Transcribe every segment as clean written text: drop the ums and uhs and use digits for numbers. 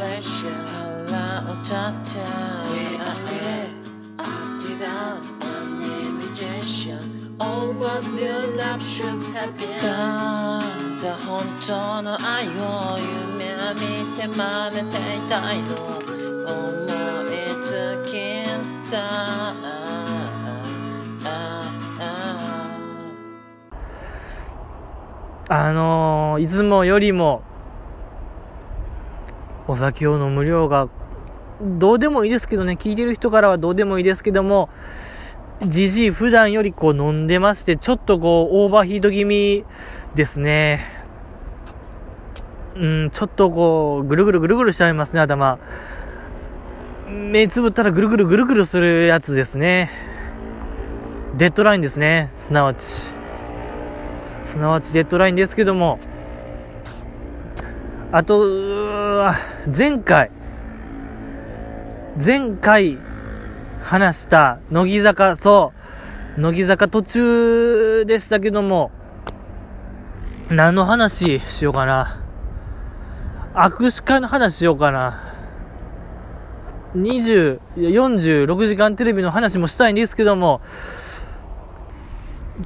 ただ本当の愛を夢見て真似ていたいの思いつきさ。いつもよりもお酒を飲む量がどうでもいいですけどね、聞いてる人からはどうでもいいですけども、じじい普段よりこう飲んでまして、ちょっとこうオーバーヒート気味ですね。ちょっとこうぐるぐるぐるぐるしちゃいますね、頭。目つぶったらぐるぐるぐるぐるするやつですね。デッドラインですね、すなわちデッドラインですけども、あと前回話した乃木坂、乃木坂途中でしたけども、何の話しようかな。握手会の話しようかな。46時間テレビの話もしたいんですけども、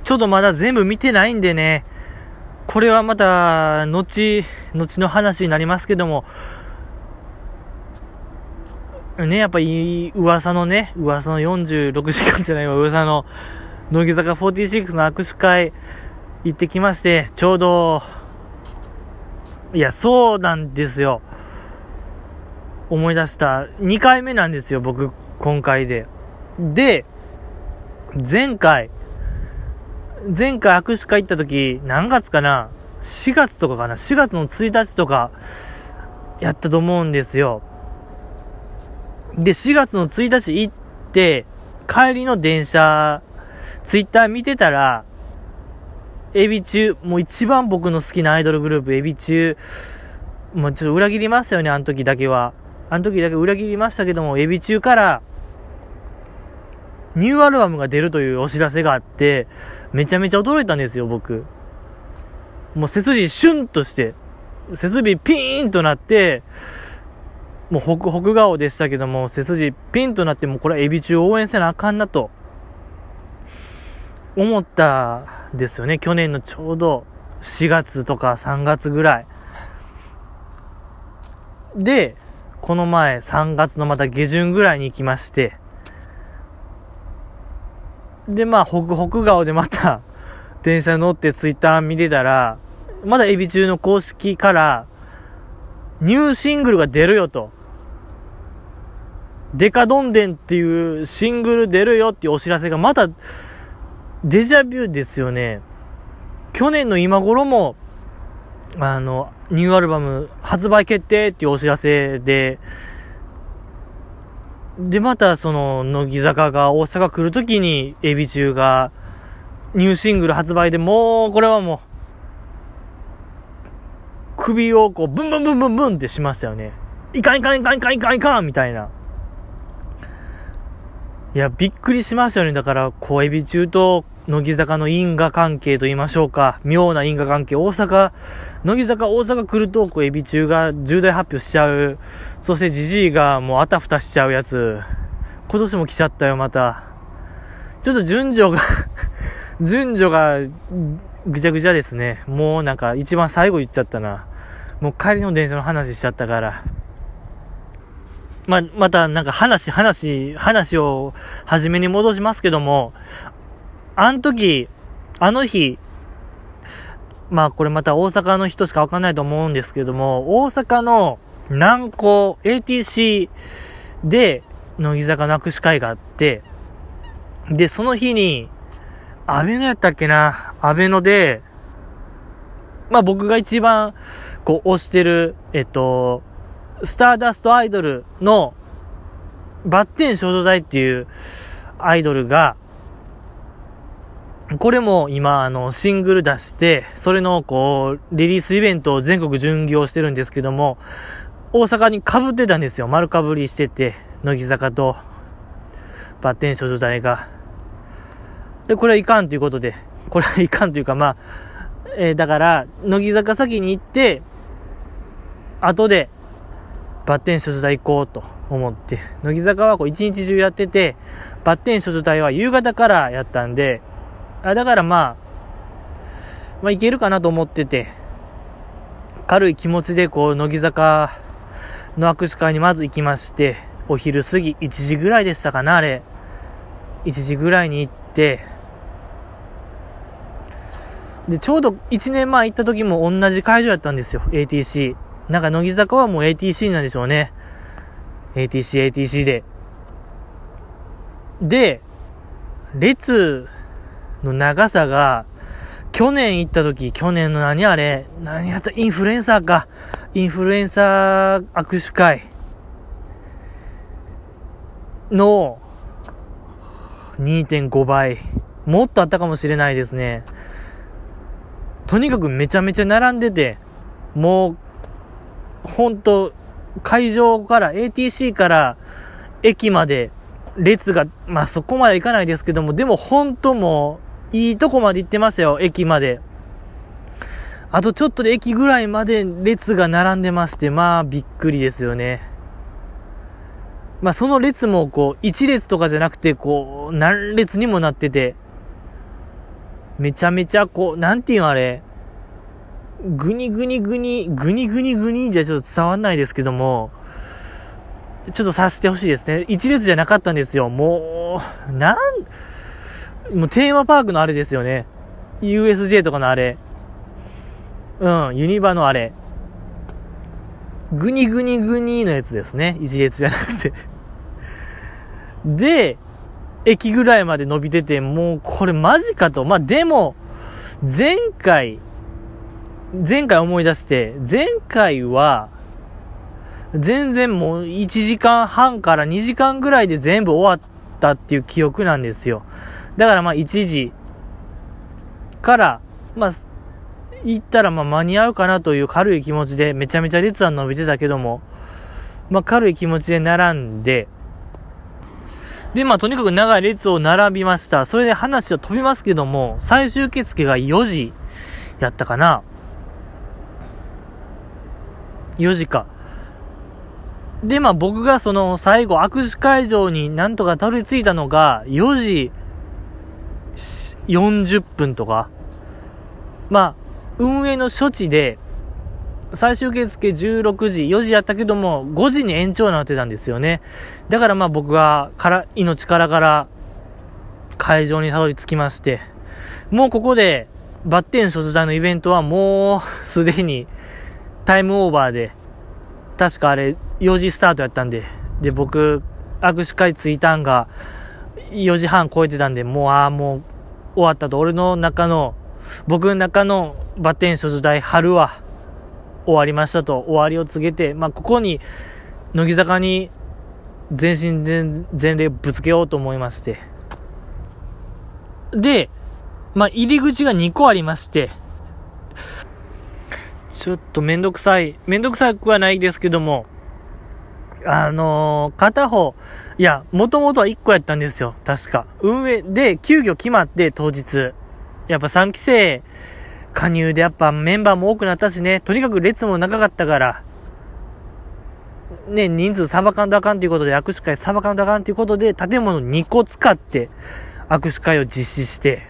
ちょっとまだ全部見てないんでね、これはまた後の話になりますけどもね、やっぱり噂の46時間じゃないわ、噂の乃木坂46の握手会行ってきまして、ちょうど、いやそうなんですよ、思い出した、2回目なんですよ僕今回で前回握手会行った時、何月かな、4月とかかな、4月の1日とかやったと思うんですよ。で、4月の1日行って、帰りの電車、ツイッター見てたら、エビ中、もう一番僕の好きなアイドルグループ、エビ中、もうちょっと裏切りましたよね、あの時だけは。あの時だけ裏切りましたけども、エビ中から、ニューアルバムが出るというお知らせがあって、めちゃめちゃ驚いたんですよ、僕。もう背筋シュンとして、背筋ピーンとなって、もうホクホク顔でしたけども、背筋ピンとなって、もうこれはエビ中応援せなあかんなと思ったんですよね。去年のちょうど4月とか3月ぐらいで、この前3月のまた下旬ぐらいに行きまして、でまあホクホク顔でまた電車乗ってツイッター見てたら、まだエビ中の公式からニューシングルが出るよと、デカドンデンっていうシングル出るよっていうお知らせが、またデジャビューですよね。去年の今頃もニューアルバム発売決定っていうお知らせでまたその乃木坂が大阪来るときにエビ中がニューシングル発売で、もうこれはもう首をこうブンブンブンブンブンってしましたよね。いかんみたいな。いやびっくりしましたよね。だからこうエビ中と乃木坂の因果関係と言いましょうか、妙な因果関係。乃木坂大阪来るとこうエビ中が重大発表しちゃう、そしてジジイがもうあたふたしちゃうやつ、今年も来ちゃったよ。またちょっと順序がぐちゃぐちゃですね。もうなんか一番最後言っちゃったな。もう帰りの電車の話しちゃったから。またなんか話を初めに戻しますけども、あの日、まあこれまた大阪の人しかわかんないと思うんですけども、大阪の南港 ATC で乃木坂の握手会があって、で、その日に、安倍野で、まあ僕が一番こう推してるスターダストアイドルのバッテン少女隊っていうアイドルが、これも今シングル出して、それのこうリリースイベントを全国巡業してるんですけども、大阪に被ってたんですよ。丸被りしてて、乃木坂とバッテン少女隊が。で、これはいかんということで、これはいかんというか、まあ、だから、乃木坂先に行って、後で、バッテン処女隊行こうと思って、乃木坂はこう一日中やってて、バッテン処女隊は夕方からやったんで、だからまあいけるかなと思ってて、軽い気持ちでこう乃木坂の握手会にまず行きまして、お昼過ぎ1時ぐらいでしたかな、あれ1時ぐらいに行って、でちょうど1年前行った時も同じ会場やったんですよ、 ATC。 なんか乃木坂はもう ATC なんでしょうね。 ATC で列の長さが、去年行った時、去年の何やった、インフルエンサー握手会の 2.5 倍、もっとあったかもしれないですね。とにかくめちゃめちゃ並んでて、もうほんと会場から ATC から駅まで列が、まあそこまで行かないですけども、でもほんともういいとこまで行ってましたよ。駅まであとちょっとで駅ぐらいまで列が並んでまして、まあびっくりですよね。まあその列もこう1列とかじゃなくて、こう何列にもなってて、めちゃめちゃこう、なんていうのあれ、グニグニじゃちょっと伝わんないですけども、ちょっと察してほしいですね。一列じゃなかったんですよ。もうテーマパークのあれですよね。USJ とかのあれ。ユニバのあれ。グニのやつですね。一列じゃなくて。で、駅ぐらいまで伸びてて、もうこれマジかと。まあでも前回思い出して、前回は全然もう1時間半から2時間ぐらいで全部終わったっていう記憶なんですよ。だからまあ1時からまあ行ったらまあ間に合うかなという軽い気持ちで、めちゃめちゃ列は伸びてたけども、まあ軽い気持ちで並んで、で、まあ、とにかく長い列を並びました。それで話を飛びますけども、最終受付が4時やったかな。4時か。で、まあ、僕がその最後握手会場になんとかたどり着いたのが4時40分とか。まあ、運営の処置で、最終受付16時、4時やったけども、5時に延長になってたんですよね。だからまあ僕は命から会場にたどり着きまして、もうここでバッテン所属隊のイベントはもうすでにタイムオーバーで、確かあれ4時スタートやったんで、で僕握手会着いたんが4時半超えてたんで、もう終わったと。僕の中のバッテン所属隊春は終わりましたと、終わりを告げて、まあここに乃木坂に全身全霊ぶつけようと思いまして、でまあ入り口が2個ありまして、ちょっとめんどくさくはないですけども、片方、いやもともとは1個やったんですよ確か。運営で急遽決まって、当日やっぱ3期生加入でやっぱメンバーも多くなったしね、とにかく列も長かったからね、人数さばかんとあかんということで、握手会さばかんとあかんということで、建物2個使って握手会を実施して、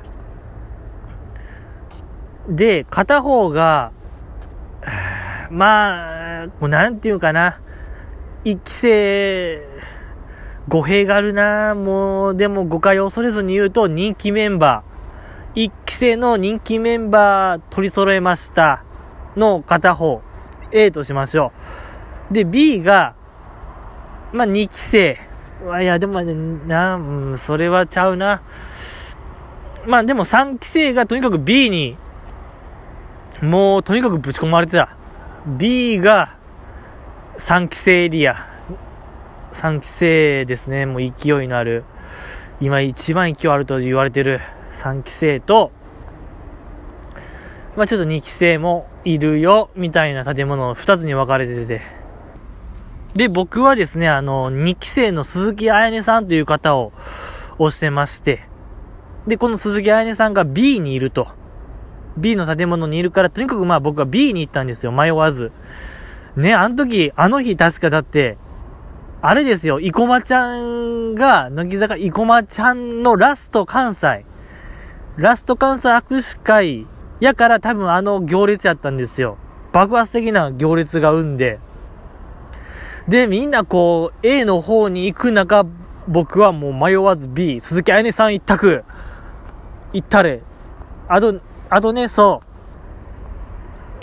で片方がまあもうなんていうかな、1期生語弊があるな、もうでも誤解を恐れずに言うと、人気メンバー、一期生の人気メンバー取り揃えましたの片方 A としましょう。で B がまあ2期生、いやでもそれはちゃうな、まあでも3期生がとにかく B にもうとにかくぶち込まれてた。 B が3期生エリア、3期生ですね、もう勢いのある、今一番勢いあると言われてる3期生と、まあちょっと2期生もいるよみたいな建物の2つに分かれてて、で僕はですね、2期生の鈴木彩音さんという方を推してまして、でこの鈴木彩音さんが B にいると、 B の建物にいるから、とにかくまあ僕は B に行ったんですよ、迷わず。ね、あの日確かだって、あれですよ、生駒ちゃんが、乃木坂生駒ちゃんのラスト関西握手会やから多分あの行列やったんですよ。爆発的な行列が生んで。で、みんなこう、A の方に行く中、僕はもう迷わず B、鈴木あやねさん一択。行ったれ。あとね、そ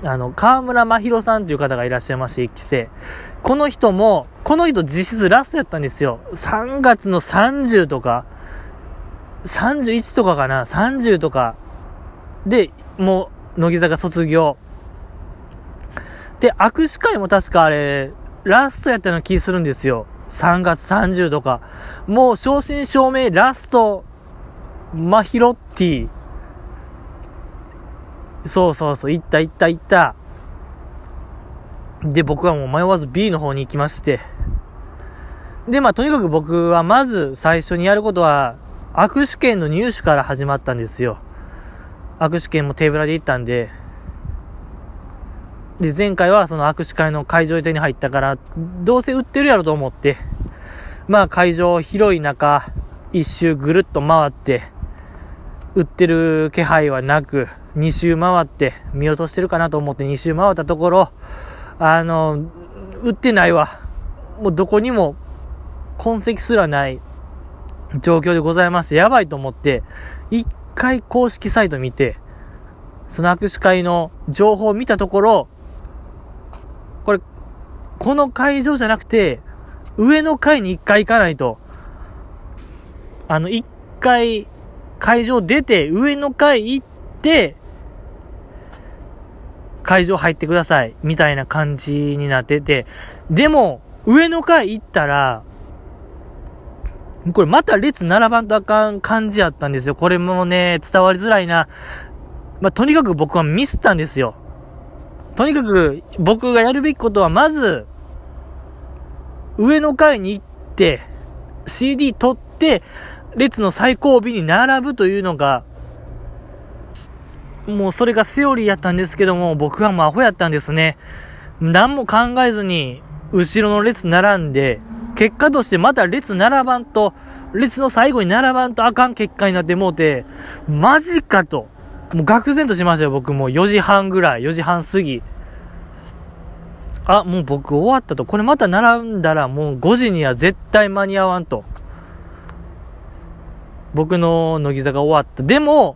う。河村真宏さんという方がいらっしゃいまして、1期生。この人実質ラストやったんですよ。3月の30とか、31とかかな、30とか。で、もう、乃木坂卒業。で、握手会も確かあれ、ラストやったような気するんですよ。3月30とか。もう、正真正銘、ラスト、マヒロッティ。そう、行った。で、僕はもう迷わず B の方に行きまして。で、まあ、とにかく僕はまず最初にやることは、握手券の入手から始まったんですよ。握手券も手ぶらで行ったんで。で、前回はその握手会の会場に手に入ったから、どうせ売ってるやろと思って。まあ、会場広い中、一周ぐるっと回って、売ってる気配はなく、2周回って、見落としてるかなと思って2周回ったところ、売ってないわ。もうどこにも痕跡すらない状況でございまして、やばいと思って、一回公式サイト見て、その握手会の情報を見たところ、この会場じゃなくて、上の階に一回行かないと、一回会場出て、上の階行って、会場入ってくださいみたいな感じになってて、でも上の階行ったらこれまた列並ばんとあかん感じやったんですよ。これもね、伝わりづらいな。まあ、とにかく僕はミスったんですよ。とにかく僕がやるべきことは、まず上の階に行って CD 取って列の最後尾に並ぶというのが、もうそれがセオリーやったんですけども、僕はもうアホやったんですね。何も考えずに後ろの列並んで、結果としてまた列の最後に並ばんとあかん結果になってもうて、マジかと、もう愕然としましたよ。僕もう4時半過ぎ、あ、もう僕終わったと、これまた並んだらもう5時には絶対間に合わんと、僕の乃木坂終わった。でも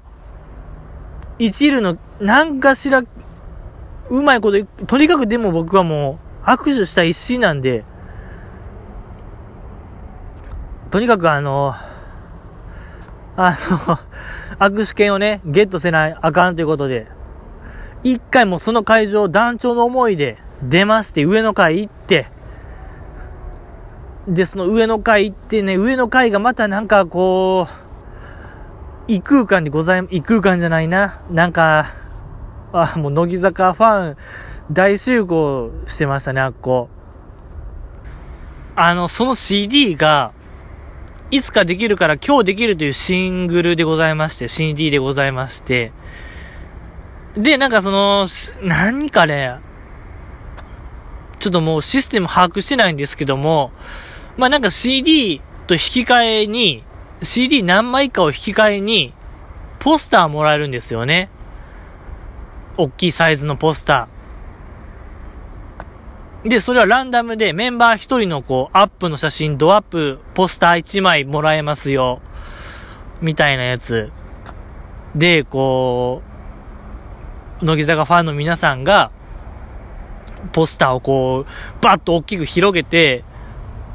一流のなんかしらうまいこと、とにかくでも僕はもう握手した一心なんで、とにかく握手券をねゲットせないあかんということで、一回もその会場団長の思いで出まして、上の階行って、でその上の階行ってね、上の階がまたなんかこう異空間じゃないな。なんか、もう乃木坂ファン大集合してましたね、あっこ。その CD が、いつかできるから今日できるというCD でございまして。で、なんかちょっともうシステム把握してないんですけども、まあなんか CD と引き換えに、CD 何枚かを引き換えにポスターもらえるんですよね。大きいサイズのポスターで、それはランダムでメンバー一人のこうアップの写真、ドアップポスター1枚もらえますよみたいなやつで、こう乃木坂ファンの皆さんがポスターをこうバッと大きく広げて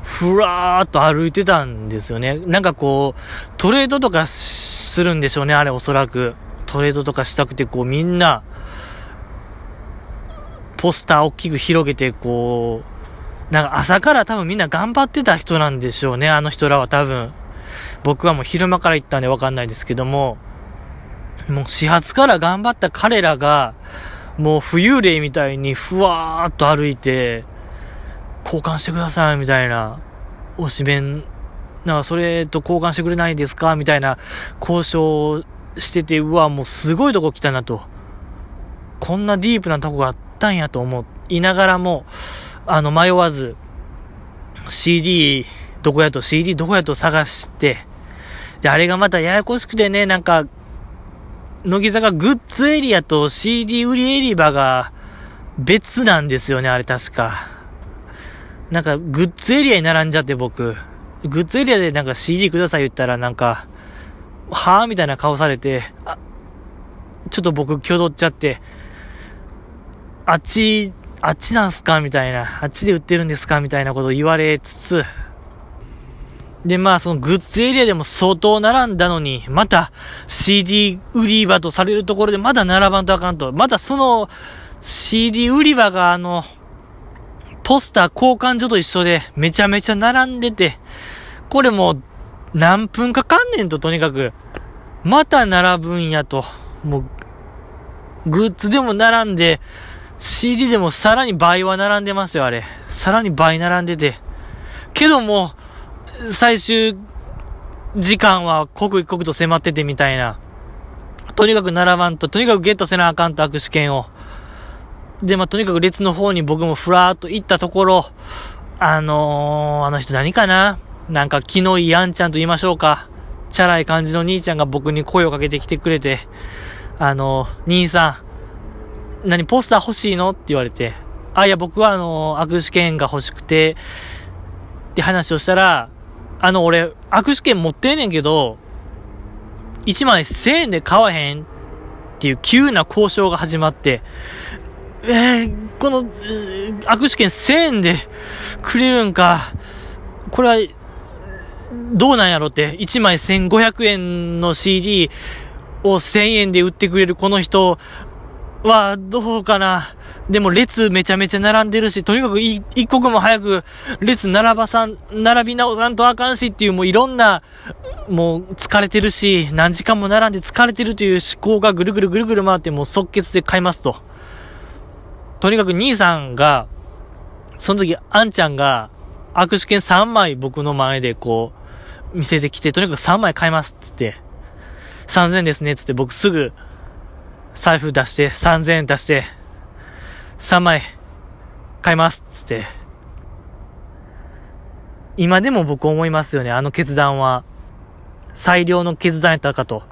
ふらーっと歩いてたんですよね。なんかこうトレードとかするんでしょうね、あれ。おそらくトレードとかしたくて、こうみんなポスター大きく広げて、こうなんか朝から多分みんな頑張ってた人なんでしょうね、あの人らは。多分僕はもう昼間から行ったんで分かんないですけども、もう始発から頑張った彼らがもう浮遊霊みたいにふわーっと歩いて、交換してくださいみたいな、推し弁なんかそれと交換してくれないですかみたいな交渉してて、うわもうすごいとこ来たなと、こんなディープなとこがあったんやと思いながらも迷わず CD どこやと CD どこやと探して、であれがまたややこしくてね、なんか乃木坂グッズエリアと CD 売りエリアが別なんですよね、あれ確か。なんかグッズエリアに並んじゃって、僕グッズエリアでなんか CD ください言ったらなんかはぁみたいな顔されて、ちょっと僕気を取っちゃって、あっちなんすかみたいな、あっちで売ってるんですかみたいなことを言われつつ、でまあそのグッズエリアでも相当並んだのに、また CD 売り場とされるところでまだ並ばんとあかんと、またその CD 売り場がポスター交換所と一緒でめちゃめちゃ並んでて、これもう何分かかんねんと、とにかくまた並ぶんやと、もうグッズでも並んで CD でもさらに倍は並んでますよ、あれさらに倍並んでて、けども最終時間は刻一刻と迫っててみたいな、とにかく並ばんと、とにかくゲットせなあかんと握手券を。でまあとにかく列の方に僕もふらーっと行ったところ、あの人何かな、なんか気のいいあんちゃんと言いましょうか、チャラい感じの兄ちゃんが僕に声をかけてきてくれて、兄さん何ポスター欲しいのって言われて、いや僕は握手券が欲しくてって話をしたら、俺握手券持ってんねんけど1枚1000円で買わへんっていう急な交渉が始まって、この握手券1000円でくれるんか、これはどうなんやろって、1枚1500円の CD を1000円で売ってくれるこの人はどうかな、でも列めちゃめちゃ並んでるし、とにかく一刻も早く列並び直さんとあかんしっていう、もういろんな、もう疲れてるし何時間も並んで疲れてるという思考がぐるぐるぐるぐる回って、もう即決で買いますと。とにかく兄さんがその時あんちゃんが握手券3枚僕の前でこう見せてきて、とにかく3枚買いますっつって、3000ですねっつって、僕すぐ財布出して3000円出して3枚買いますっつって、今でも僕思いますよね、あの決断は最良の決断やったかと。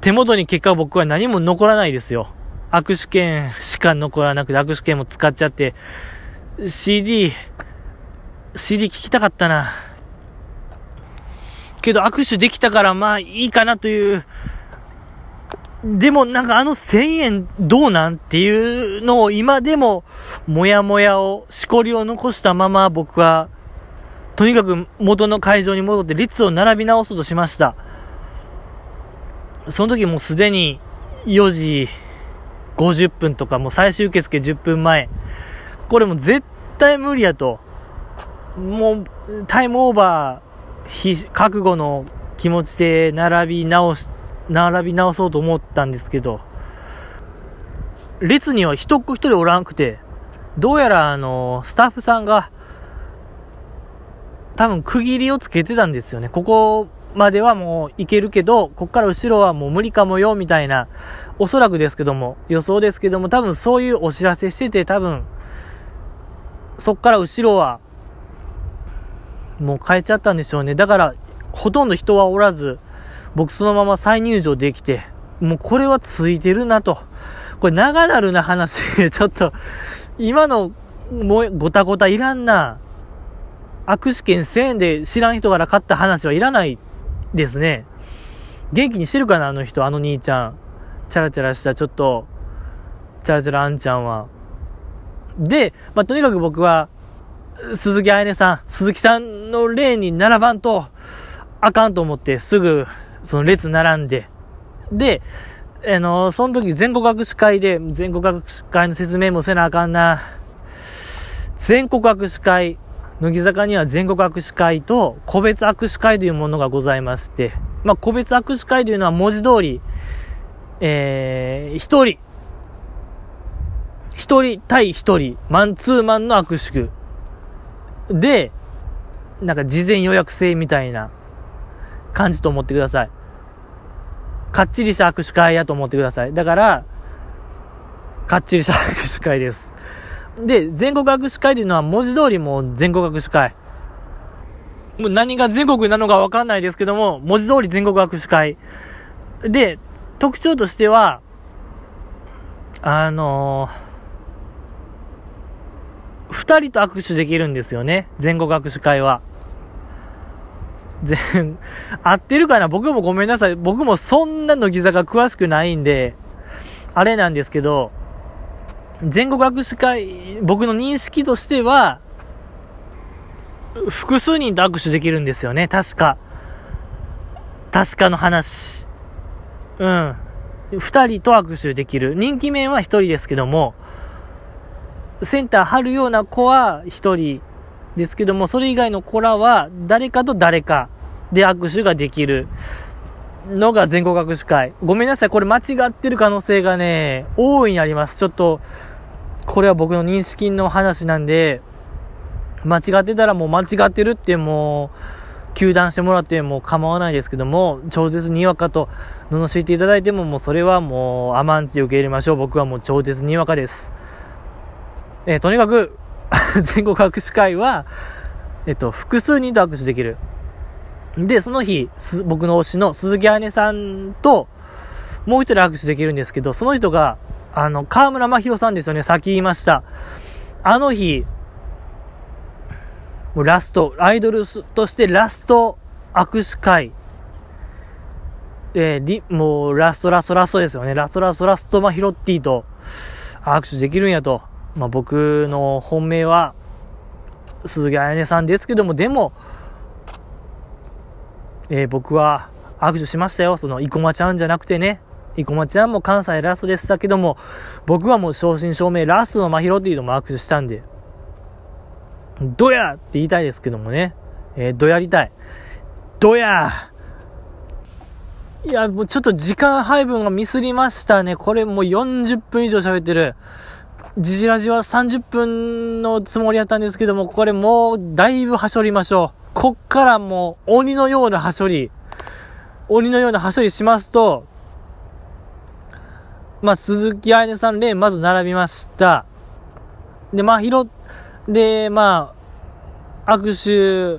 手元に結果僕は何も残らないですよ、握手券しか残らなくて、握手券も使っちゃって、 CD 聞きたかったな、けど握手できたからまあいいかなという、でもなんか1000円どうなんっていうのを、今でももやもやを、しこりを残したまま僕はとにかく元の会場に戻って列を並び直そうとしました。その時もうすでに4時50分とか、もう最終受付10分前、これもう絶対無理やと、もうタイムオーバー覚悟の気持ちで並び直そうと思ったんですけど、列には一人一人おらんくて、どうやらスタッフさんが多分区切りをつけてたんですよね、ここまではもう行けるけどこっから後ろはもう無理かもよみたいな、おそらくですけども、予想ですけども、多分そういうお知らせしてて、多分そっから後ろはもう変えちゃったんでしょうね。だからほとんど人はおらず、僕そのまま再入場できて、もうこれはついてるなと、これ長なるな話ちょっと今のもうごたごたいらんな、握手券1000円で知らん人から買った話はいらないですね。元気にしてるかな、あの人、あの兄ちゃん、チャラチャラしたちょっとチャラチャラあんちゃんは。でまあとにかく僕は鈴木さんのレーンに並ばんとあかんと思って、すぐその列並んで、でその時全国握手会で、全国握手会の説明もせなあかんな、全国握手会、乃木坂には全国握手会と個別握手会というものがございまして、まあ個別握手会というのは文字通り、一人対一人、マンツーマンの握手で、なんか事前予約制みたいな感じと思ってください。かっちりした握手会やと思ってください。だからかっちりした握手会です。で、全国握手会というのは文字通りもう全国握手会、もう何が全国なのかわからないですけども、文字通り全国握手会で、特徴としては2人と握手できるんですよね、全国握手会は。合ってるかな、僕もごめんなさい、僕もそんな乃木坂詳しくないんであれなんですけど、全国握手会、僕の認識としては複数人と握手できるんですよね、確かの話。2人と握手できる。人気面は1人ですけども、センター張るような子は1人ですけども、それ以外の子らは誰かと誰かで握手ができるのが全国握手会。ごめんなさい、これ間違ってる可能性がね、大いにあります。ちょっとこれは僕の認識の話なんで、間違ってたらもう間違ってるってもう糾弾してもらっても構わないですけども、超絶にわかと罵っていただいても、もうそれはもう甘んじて受け入れましょう。僕はもう超絶にわかです。とにかく全国握手会は、複数人と握手できる。で、その日、僕の推しの鈴木あやねさんと、もう一人握手できるんですけど、その人が、河村真宏さんですよね、さっき言いました。あの日、もうラスト、アイドルとしてラスト握手会。もうラストですよね。ラスト真宏ってぃと握手できるんやと。まあ、僕の本命は鈴木あやねさんですけども、でも、僕は握手しましたよ。その生駒ちゃんじゃなくてね、生駒ちゃんも関西ラストでしたけども、僕はもう正真正銘ラストの真宏っていうのも握手したんで、どやって言いたいですけどもね、どやりたい、どや。いや、もうちょっと時間配分がミスりましたね。これもう40分以上喋ってる。ジジラジは30分のつもりやったんですけども、これもうだいぶはしょりましょう。こっからもう鬼のようなはしょりしますと、まあ、鈴木あやねさん例まず並びました。で、まあ握手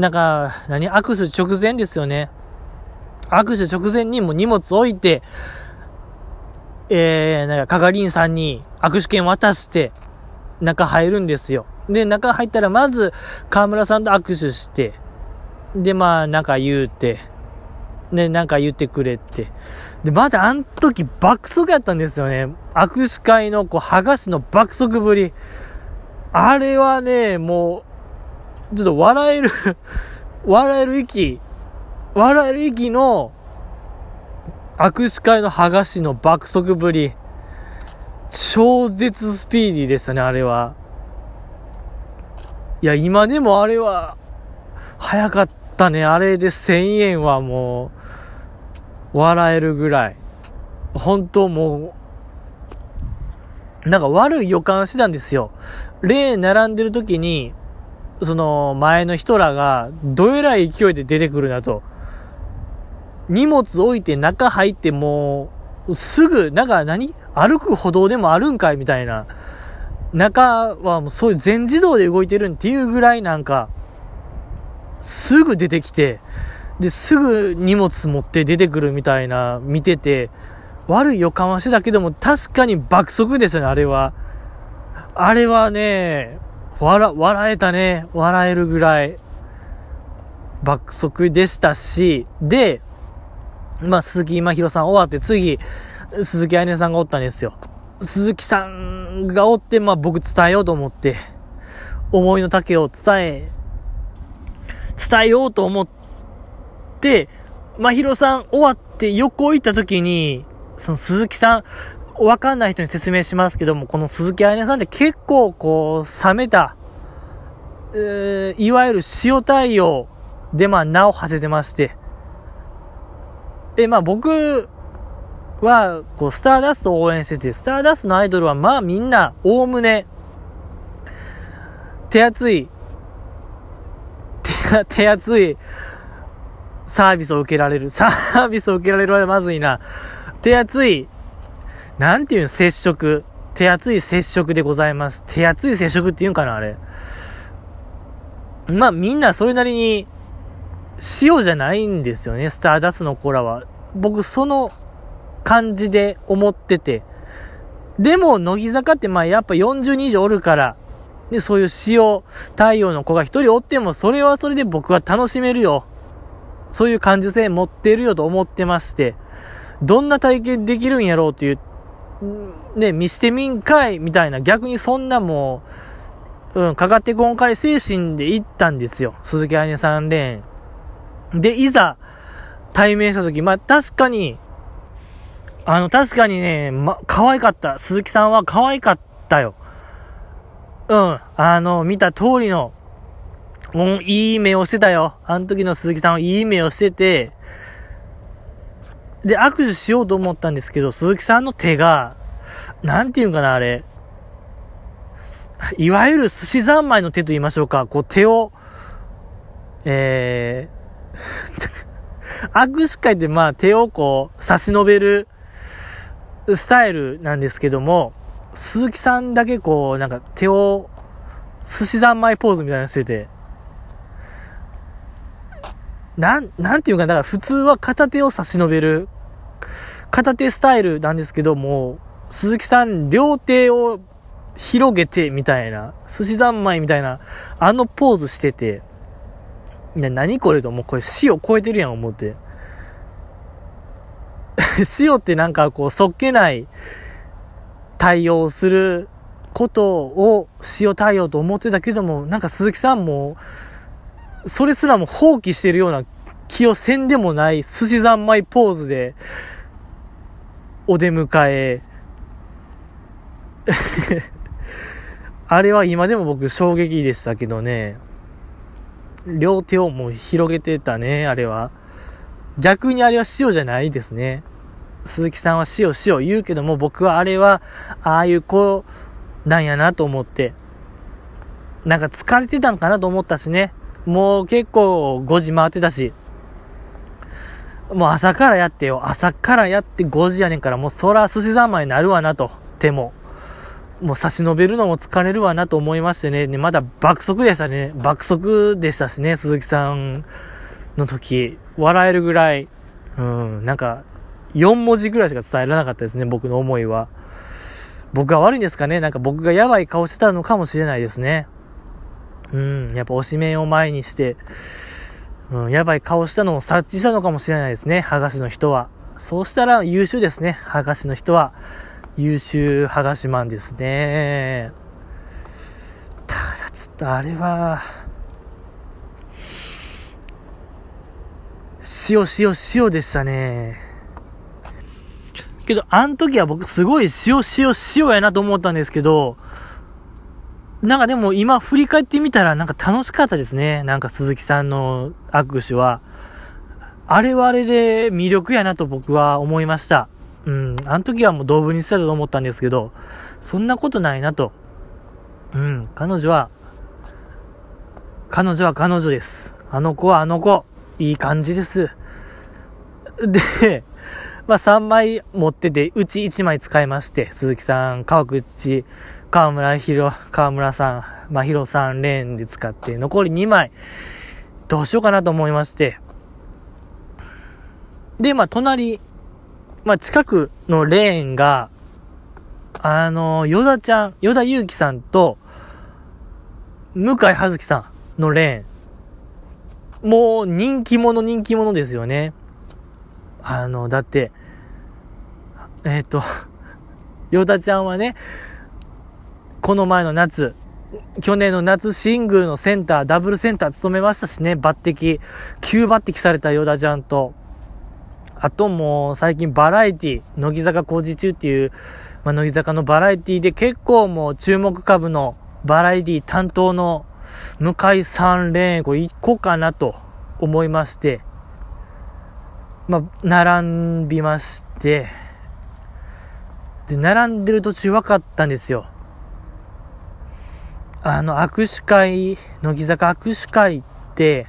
なんか握手直前ですよね。握手直前にもう荷物置いて、なんか係員さんに握手券渡して中入るんですよ。で、中入ったらまず河村さんと握手して、で、まあなんか言ってくれて、で、まだあの時爆速やったんですよね。握手会のこう剥がしの爆速ぶり、あれはね、もうちょっと笑える息の握手会の剥がしの爆速ぶり、超絶スピーディーでしたね、あれは。いや、今でもあれは早かったね。あれで1000円はもう笑えるぐらい。本当もうなんか悪い予感してたんですよ。例並んでる時にその前の人らがどえらい勢いで出てくるなと。荷物置いて中入ってもうすぐ、なんか歩く歩道でもあるんかいみたいな。中はもうそういう全自動で動いてるんっていうぐらい、なんかすぐ出てきて、ですぐ荷物持って出てくるみたいな、見てて悪い予感はしてたけども、確かに爆速ですよね、あれは。あれはね、笑えたね、笑えるぐらい爆速でしたし、で、まあ、鈴木真宏さん終わって、次鈴木あやねさんがおったんですよ。鈴木さんがおって、まあ僕伝えようと思って、思いの丈を伝えようと思って、真宏さん終わって横行った時に、その鈴木さん、わかんない人に説明しますけども、この鈴木あやねさんって結構こう冷めた、いわゆる塩対応で、まあ名を馳せてまして、まあ僕はこうスターダストを応援してて、スターダストのアイドルはまあみんなおおむね手厚いサービスを受けられる。まずいな。手厚いなんていうの、接触。手厚い接触でございます。手厚い接触って言うんかな、あれ。まあ、みんなそれなりに、塩じゃないんですよね、スターダストの子らは。僕、その感じで思ってて。でも、乃木坂って、まあ、やっぱ40人以上おるから、で、そういう塩、太陽の子が一人おっても、それはそれで僕は楽しめるよ。そういう感受性持ってるよと思ってまして、どんな体験できるんやろうっていう、ね、見してみんかいみたいな、逆にそんなもう、かかってこんかい精神で行ったんですよ。鈴木愛音さんレーン。で、いざ、対面したとき、まあ、確かにね、可愛かった。鈴木さんは可愛かったよ。うん。見た通りの、いい目をしてたよ。あの時の鈴木さんはいい目をしてて、で、握手しようと思ったんですけど、鈴木さんの手が、なんていうんかな、あれ。いわゆる寿司三昧の手と言いましょうか。こう、手を、握手会って、まあ、手をこう、差し伸べる、スタイルなんですけども、鈴木さんだけこう、なんか手を、寿司三昧ポーズみたいなのしてて、なんていうか、だから普通は片手を差し伸べる、片手スタイルなんですけども、鈴木さん両手を広げてみたいな、寿司三昧みたいな、あのポーズしてて、何これと、もうこれ死を超えてるやん思って。死をってなんかこう、そっけない、対応することを塩対応と思ってたけども、なんか鈴木さんもそれすらも放棄してるような気をせんでもない寿司三昧ポーズでお出迎えあれは今でも僕衝撃でしたけどね。両手をもう広げてたね。あれは逆にあれは塩じゃないですね。鈴木さんは塩言うけども、僕はあれはああいう子なんやなと思って、なんか疲れてたんかなと思ったしね。もう結構5時回ってたし、もう朝からやって5時やねんから、もうそら寿司三昧になるわなと、手ももう差し伸べるのも疲れるわなと思いましてね。まだ爆速でしたしね、鈴木さんの時笑えるぐらい、なんか4文字ぐらいしか伝えられなかったですね、僕の思いは。僕が悪いんですかね。なんか僕がやばい顔してたのかもしれないですね。やっぱ推しメンを前にして、やばい顔したのを察知したのかもしれないですね、剥がしの人は。そうしたら優秀ですね、剥がしの人は。優秀剥がしマンですね。ただちょっとあれは、塩でしたね。けど、あの時は僕すごい塩やなと思ったんですけど、なんかでも今振り返ってみたらなんか楽しかったですね。なんか鈴木さんの握手は。あれはあれで魅力やなと僕は思いました。あの時はもう動物に捨てたと思ったんですけど、そんなことないなと。彼女は彼女です。あの子はあの子。いい感じです。で、まあ3枚持ってて、うち1枚使いまして、鈴木さん、川村さん、レーンで使って、残り2枚、どうしようかなと思いまして。で、まあ隣、まあ近くのレーンが、与田祐希さんと、向井葉月さんのレーン。もう人気者ですよね。だって、ヨタちゃんはね、この前の夏、去年の夏シングルのセンター、ダブルセンター務めましたしね、急抜擢されたヨタちゃんと、あともう最近バラエティ、乃木坂工事中っていう、まあ、乃木坂のバラエティで結構もう注目株のバラエティ担当の向井さんレーン、これ行こうかなと思いまして、まあ、並びまして、で、並んでる途中分かったんですよ。乃木坂握手会って、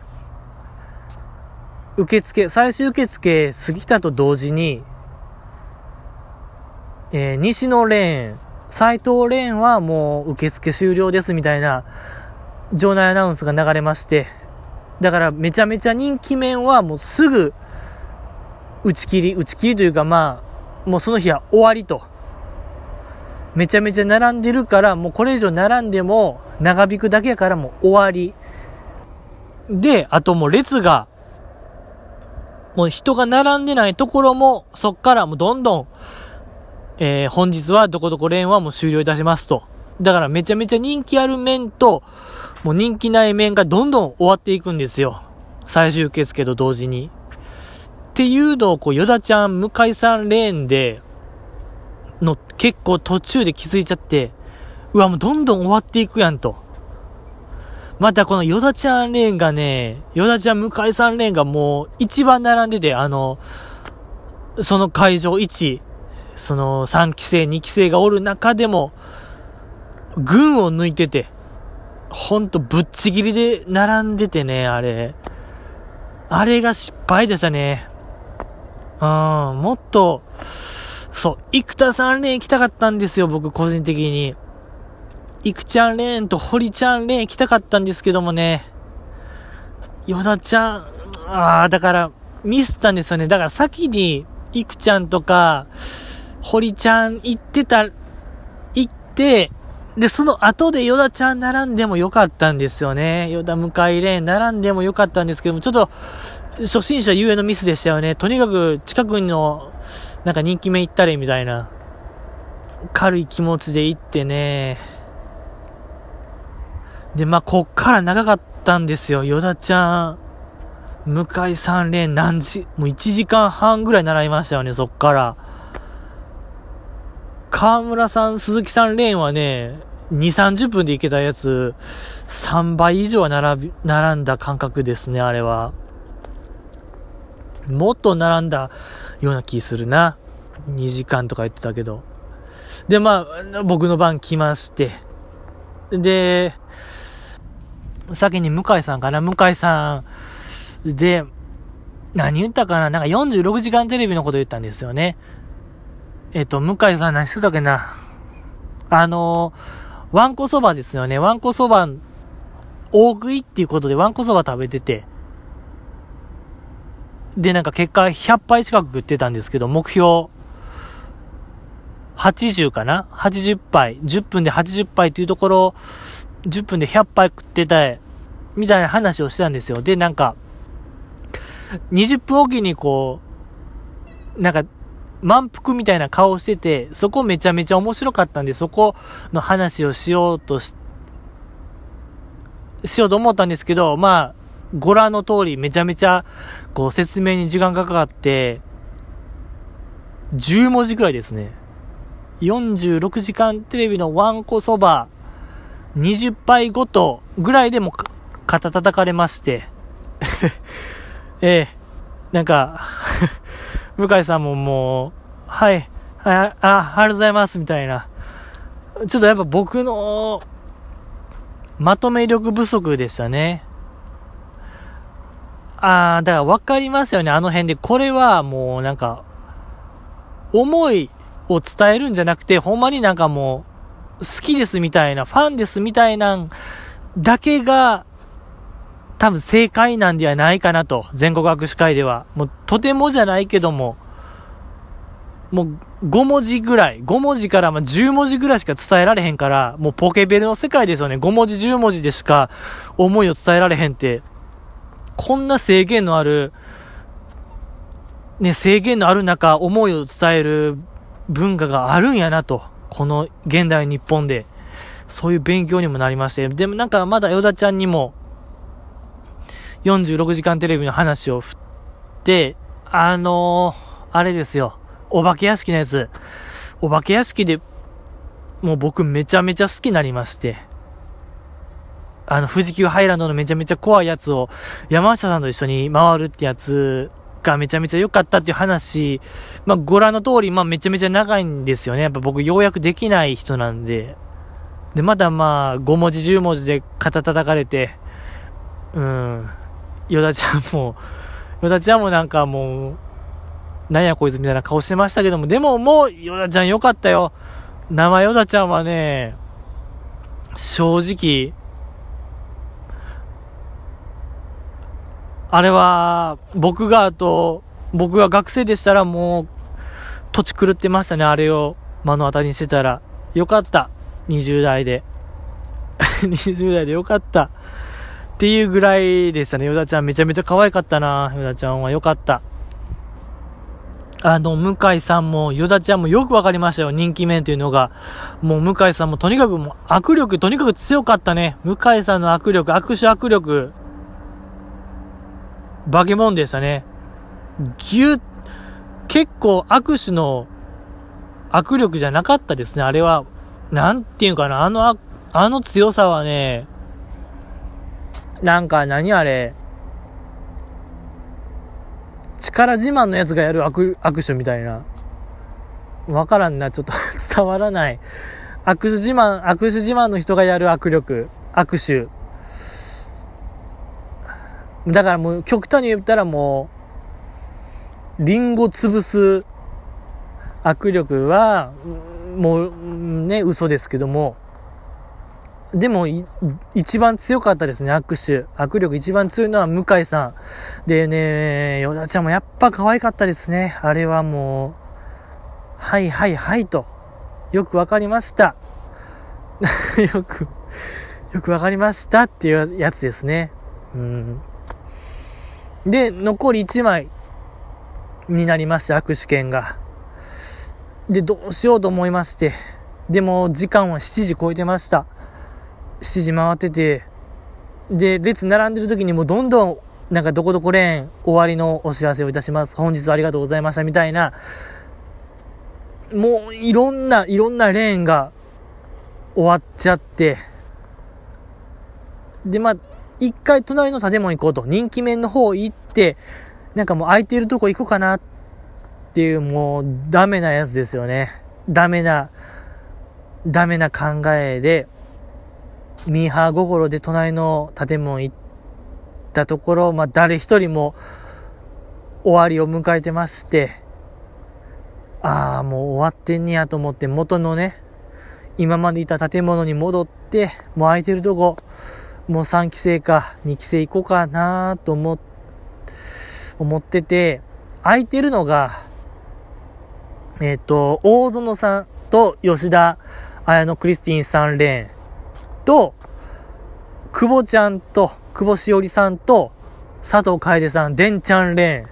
最終受付過ぎたと同時に、西のレーン、斉藤レーンはもう受付終了ですみたいな場内アナウンスが流れまして、だからめちゃめちゃ人気面はもうすぐ打ち切りというか、まあもうその日は終わりと。めちゃめちゃ並んでるから、もうこれ以上並んでも長引くだけやからもう終わりで、あともう列がもう人が並んでないところもそっからもうどんどん、本日はどこどこレーンはもう終了いたしますと。だからめちゃめちゃ人気ある面ともう人気ない面がどんどん終わっていくんですよ、最終受付と同時にっていうのを、こうヨダちゃん向井さんレーンでの結構途中で気づいちゃって、うわもうどんどん終わっていくやんと。またこのヨダちゃんレーンがね、ヨダちゃん向井さんレーンがもう一番並んでて、その会場1、その3期生2期生がおる中でも群を抜いてて、ほんとぶっちぎりで並んでてね、あれが失敗でしたね。もっとそう、生田さんレーン行きたかったんですよ、僕個人的に。生ちゃんレーンと堀ちゃんレーン行きたかったんですけどもね、与田ちゃん、だからミスったんですよね。だから先に生ちゃんとか堀ちゃん行って、で、その後で与田ちゃん並んでもよかったんですよね。与田向井レーン並んでもよかったんですけども、ちょっと初心者ゆえのミスでしたよね。とにかく近くのなんか人気面行ったれみたいな軽い気持ちで行ってね。で、まあこっから長かったんですよ。与田ちゃん向井3連もう1時間半ぐらい習いましたよね。そっから川村さん鈴木さんレーンはね、2,30 分で行けたやつ3倍以上は並んだ感覚ですね。あれはもっと並んだような気するな。2時間とか言ってたけど。で、まあ僕の番来まして、で先に向井さんかな、向井さんで何言ったかな、なんか46時間テレビのこと言ったんですよね。向井さん何してたっけな、わんこそばですよね。わんこそば大食いっていうことでわんこそば食べてて、で、なんか結果100杯近く食ってたんですけど、目標80かな ?80 杯。10分で80杯っていうところ、10分で100杯食ってたい、みたいな話をしてたんですよ。で、なんか、20分おきにこう、なんか、満腹みたいな顔をしてて、そこめちゃめちゃ面白かったんで、そこの話をしようと思ったんですけど、まあ、ご覧の通りめちゃめちゃこう説明に時間がかかって10文字くらいですね。46時間テレビのわんこそば20杯ごとぐらいでも肩叩かれましてなんか向井さんももうありがとうございますみたいな、ちょっとやっぱ僕のまとめ力不足でしたね。だから分かりますよね。あの辺で、これはもうなんか、思いを伝えるんじゃなくて、ほんまになんかもう、好きですみたいな、ファンですみたいなんだけが、多分正解なんではないかなと。全国握手会では。もう、とてもじゃないけども、もう5文字ぐらい、5文字から10文字ぐらいしか伝えられへんから、もうポケベルの世界ですよね。5文字10文字でしか思いを伝えられへんって。こんな制限のある、ね、制限のある中、思いを伝える文化があるんやなと。この現代日本で。そういう勉強にもなりまして。でもなんかまだ与田ちゃんにも、46時間テレビの話を振って、あれですよ。お化け屋敷のやつ。お化け屋敷で、もう僕めちゃめちゃ好きになりまして。富士急ハイランドのめちゃめちゃ怖いやつを山下さんと一緒に回るってやつがめちゃめちゃ良かったっていう話、まあご覧の通り、まあめちゃめちゃ長いんですよね。やっぱ僕要約できない人なんで。で、まだまあ5文字10文字で肩叩かれて、与田ちゃんもなんかもう、なんやこいつみたいな顔してましたけども、でももうヨダちゃん良かったよ。生ヨダちゃんはね、正直あれは僕が学生でしたらもう土地狂ってましたね。あれを目の当たりにしてたら良かった、20代で20代で良かったっていうぐらいでしたね。ヨダちゃんめちゃめちゃ可愛かったな。ヨダちゃんは良かった。向井さんもヨダちゃんもよくわかりましたよ、人気面というのが。もう向井さんもとにかくもう握力とにかく強かったね。向井さんの握力、握手握力バケモンでしたね。ぎゅっ、結構握手の握力じゃなかったですね、あれは。なんていうかな、あの強さはね、なんか何あれ、力自慢のやつがやる 握手みたいな、わからんな、ちょっと伝わらない。握手自慢の人がやる握力、握手だからもう極端に言ったらもうリンゴ潰す握力はもうね嘘ですけども、でも一番強かったですね、握力一番強いのは向井さんでね。ヨダちゃんもやっぱ可愛かったですね。あれはもうはいはいはいとよくわかりましたよくわかりましたっていうやつですね。うんで残り1枚になりました、握手券が。でどうしようと思いまして、でも時間は7時超えてました。7時回ってて、で列並んでる時にもうどんどんなんかどこどこレーン終わりのお知らせをいたします、本日ありがとうございましたみたいな、もういろんなレーンが終わっちゃって、でまあ一回隣の建物行こうと、人気面の方行ってなんかもう空いてるとこ行こうかなっていう、もうダメなやつですよね。ダメな考えでミーハー心で隣の建物行ったところ、まあ、誰一人も終わりを迎えてまして、ああもう終わってんねやと思って元のね今までいた建物に戻って、もう空いてるとこもう3期生か2期生行こうかなと思ってて、空いてるのが大園さんと吉田綾乃クリスティン3レーンと、久保ちゃんと久保しおりさんと佐藤楓さんでんちゃんレ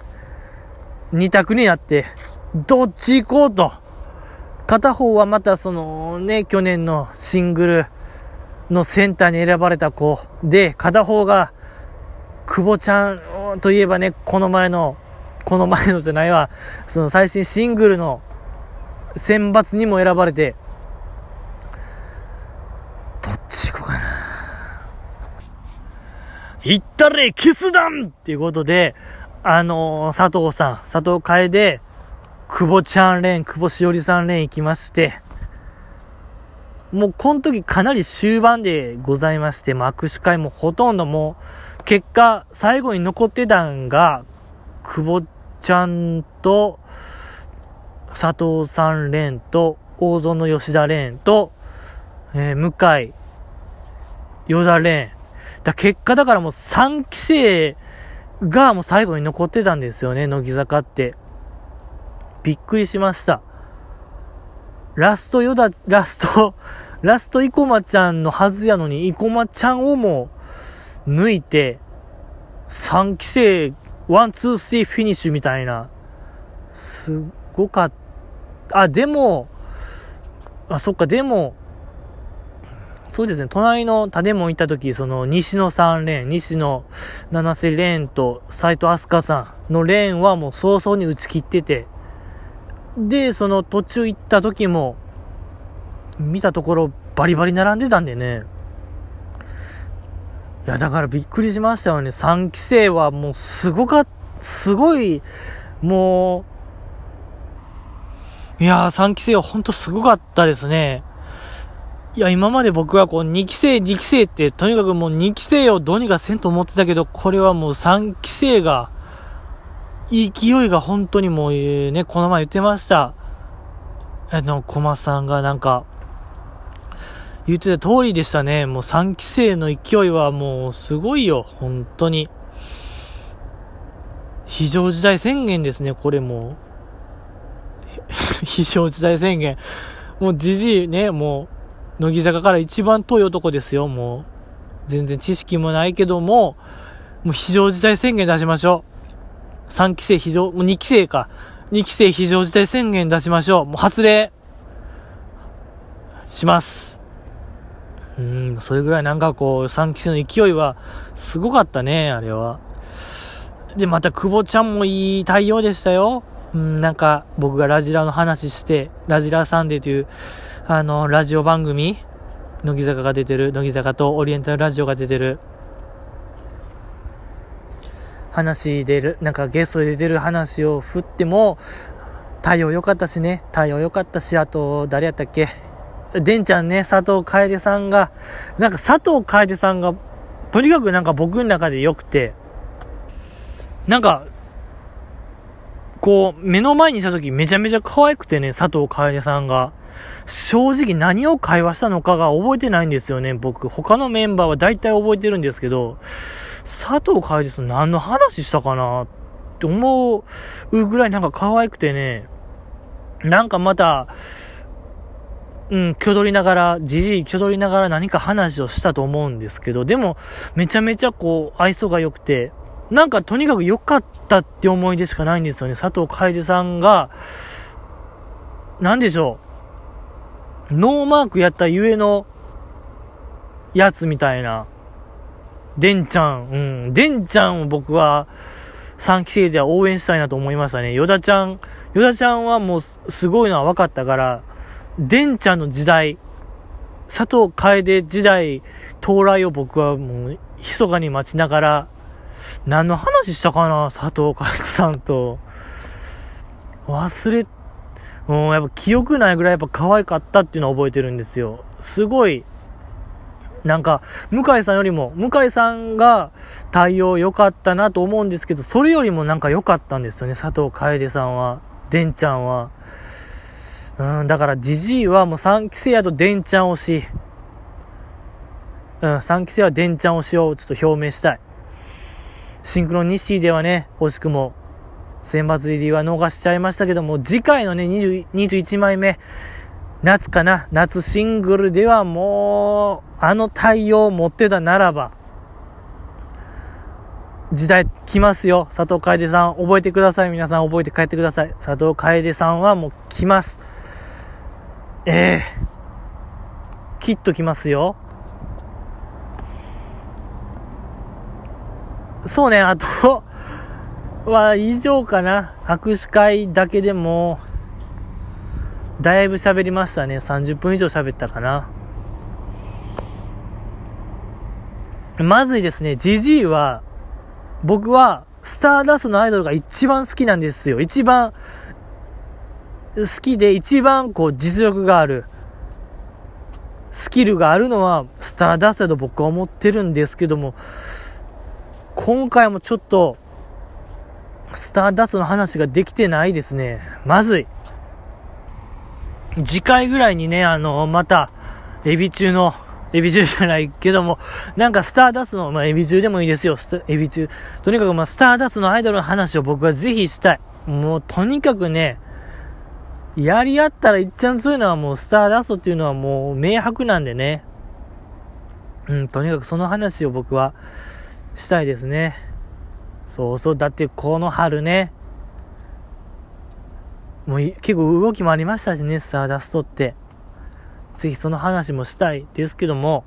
ーン2択になって、どっち行こうと。片方はまたそのね去年のシングルのセンターに選ばれた子で、片方が久保ちゃんといえばねこの前のじゃないわ、その最新シングルの選抜にも選ばれて、行ったれ決断っていうことで、佐藤楓、久保ちゃんレーン、久保しおりさんレーン行きまして、もうこの時かなり終盤でございまして、もう握手会もほとんどもう、結果、最後に残ってたんが、久保ちゃんと、佐藤さんレーンと、大園吉田レーンと、向井、与田レーン、結果だからもう3期生がもう最後に残ってたんですよね、乃木坂って。びっくりしました。ラスト生駒ちゃんのはずやのに、生駒ちゃんをも抜いて3期生 1,2,3 フィニッシュみたいな、すごかった。でもそうですね、隣の建物行った時、その西野3レーン、西野七瀬レーンと斉藤飛鳥さんのレーンはもう早々に打ち切ってて、でその途中行った時も見たところバリバリ並んでたんでね、いやだからびっくりしましたよね。3期生はもうすごいもう、いや3期生は本当すごかったですね。いや今まで僕はこう2期生2期生ってとにかくもう2期生をどうにかせんと思ってたけど、これはもう3期生が勢いが本当にもうね、この前言ってました。駒さんがなんか、言ってた通りでしたね。もう3期生の勢いはもうすごいよ、本当に。非常事態宣言ですね、これもう。非常事態宣言。もうじじいね、もう、乃木坂から一番遠い男ですよ、もう。全然知識もないけども、もう非常事態宣言出しましょう。3期生非常、もう2期生か。2期生非常事態宣言出しましょう。もう発令します。それぐらいなんかこう、3期生の勢いはすごかったね、あれは。で、また、久保ちゃんもいい対応でしたよ。なんか、僕がラジラの話して、ラジラサンデーという、ラジオ番組、乃木坂が出てる、乃木坂とオリエンタルラジオが出てる、話出る、なんかゲストで出てる話を振っても、対応良かったしね、対応良かったし、あと、誰やったっけ、でんちゃんね、佐藤楓さんが、なんか佐藤楓さんが、とにかくなんか僕の中で良くて、なんか、こう、目の前にしたときめちゃめちゃ可愛くてね、佐藤楓さんが。正直何を会話したのかが覚えてないんですよね、僕。他のメンバーは大体覚えてるんですけど、佐藤楓さん何の話したかなって思うぐらいなんか可愛くてね、なんかまた、じじいきょどりながら何か話をしたと思うんですけど、でも、めちゃめちゃこう、愛想が良くて、なんかとにかく良かったって思い出しかないんですよね。佐藤楓さんが、なんでしょう。ノーマークやったゆえの、やつみたいな。でんちゃん、でんちゃんを僕は、3期生では応援したいなと思いましたね。よだちゃんはもうすごいのは分かったから、でんちゃんの時代、佐藤楓時代到来を僕はもう、密かに待ちながら、何の話したかな、佐藤楓さんと。やっぱ記憶ないぐらいやっぱ可愛かったっていうのを覚えてるんですよ。すごい、なんか、向井さんが対応良かったなと思うんですけど、それよりもなんか良かったんですよね、佐藤楓さんは、でんちゃんは。だから、じじいはもう3期生やとでんちゃん推し。3期生はでんちゃん推しをちょっと表明したい。シンクロニシティではね、惜しくも選抜入りは逃しちゃいましたけども、次回のね、21枚目、夏シングルではもう、あの対応を持ってたならば、時代来ますよ。佐藤楓さん、覚えてください。皆さん覚えて帰ってください。佐藤楓さんはもう来ます。きっと来ますよ。そうね、あとは以上かな。握手会だけでもだいぶ喋りましたね。30分以上喋ったかな。まずいですね、ジジイは僕はスターダストのアイドルが一番好きなんですよ。一番好きで一番こう実力がある、スキルがあるのはスターダストだと僕は思ってるんですけども、今回もちょっとスターダストの話ができてないですね。まずい。次回ぐらいにね、またエビ中じゃないけども、なんかスターダストの、エビ中でもいいですよ。エビ中。とにかくスターダストのアイドルの話を僕はぜひしたい。もうとにかくね、やり合ったらいっちゃん強いのはもうスターダストっていうのはもう明白なんでね。とにかくその話を僕はしたいですね。そうそう。だってこの春ね、もう結構動きもありましたしね、スターダストって。ぜひその話もしたいですけども、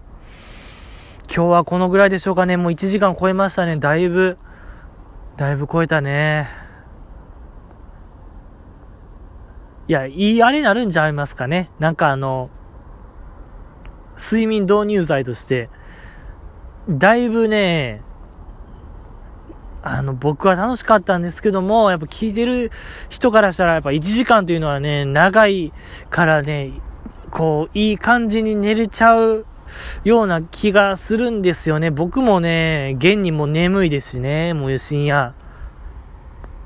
今日はこのぐらいでしょうかね。もう1時間超えましたね。だいぶ超えたね。いや、あれになるんじゃありますかね。なんか睡眠導入剤として、だいぶね、僕は楽しかったんですけども、やっぱ聞いてる人からしたら、やっぱ1時間というのはね、長いからね、こう、いい感じに寝れちゃうような気がするんですよね。僕もね、現にもう眠いですしね、もう深夜。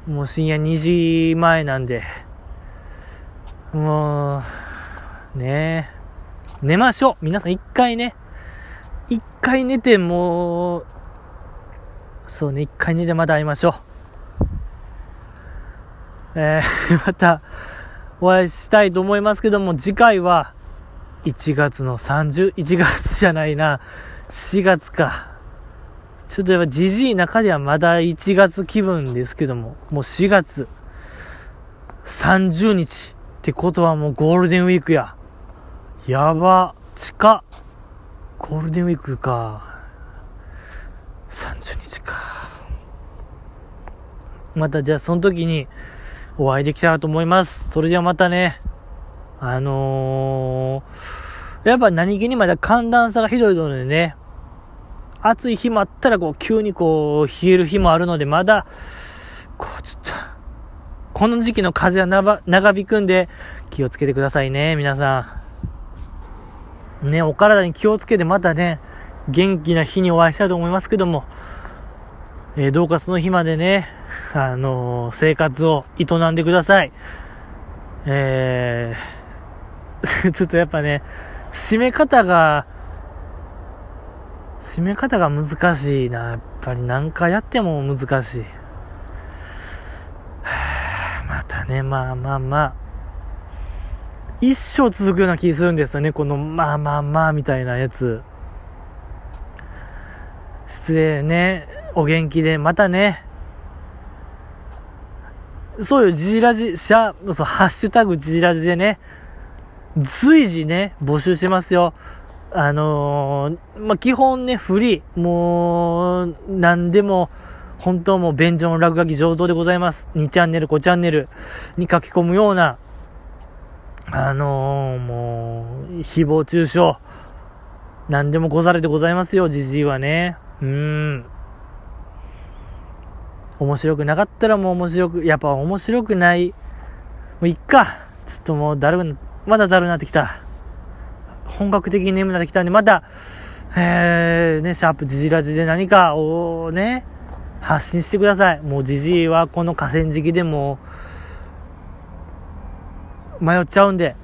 もう深夜2時前なんで、もうねえ、寝ましょう。皆さん一回寝て、もうそうね、一回寝てまた会いましょう。またお会いしたいと思いますけども、次回は4月か。ちょっとやっぱジジイ中ではまだ1月気分ですけども、もう4月30日ってことはもうゴールデンウィークや。やば、近っ。ゴールデンウィークか。30日か。またじゃあその時にお会いできたらと思います。それではまたね。やっぱ何気にまだ寒暖差がひどいのでね、暑い日もあったらこう急にこう冷える日もあるので、まだこうちょっとこの時期の風は長引くんで気をつけてくださいね、皆さんね。お体に気をつけて、またね元気な日にお会いしたいと思いますけども、どうかその日までね、生活を営んでください。ちょっとやっぱね、締め方が難しいな。やっぱり何回やっても難しい。またね、まあ一生続くような気するんですよね、このまあみたいなやつ。失礼ね、お元気で。またね。そういうジジラジシャー、そう、ハッシュタグジジラジでね、随時ね募集してますよ。まあ、基本ねフリー、もう何でも本当もう便所の落書き上等でございます。2チャンネル5チャンネルに書き込むようなもう誹謗中傷何でもござれでございますよ、ジジイはね。面白くなかったらもう面白くない、もういっか。ちょっともうだるくなってきた。本格的に眠くなってきたんで、また、ね、シャープジジラジで何かをね、発信してください。もうジジイはこの河川敷でも迷っちゃうんで。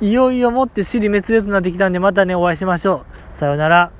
いよいよもって支離滅裂になってきたんで、またね、お会いしましょう。さよなら。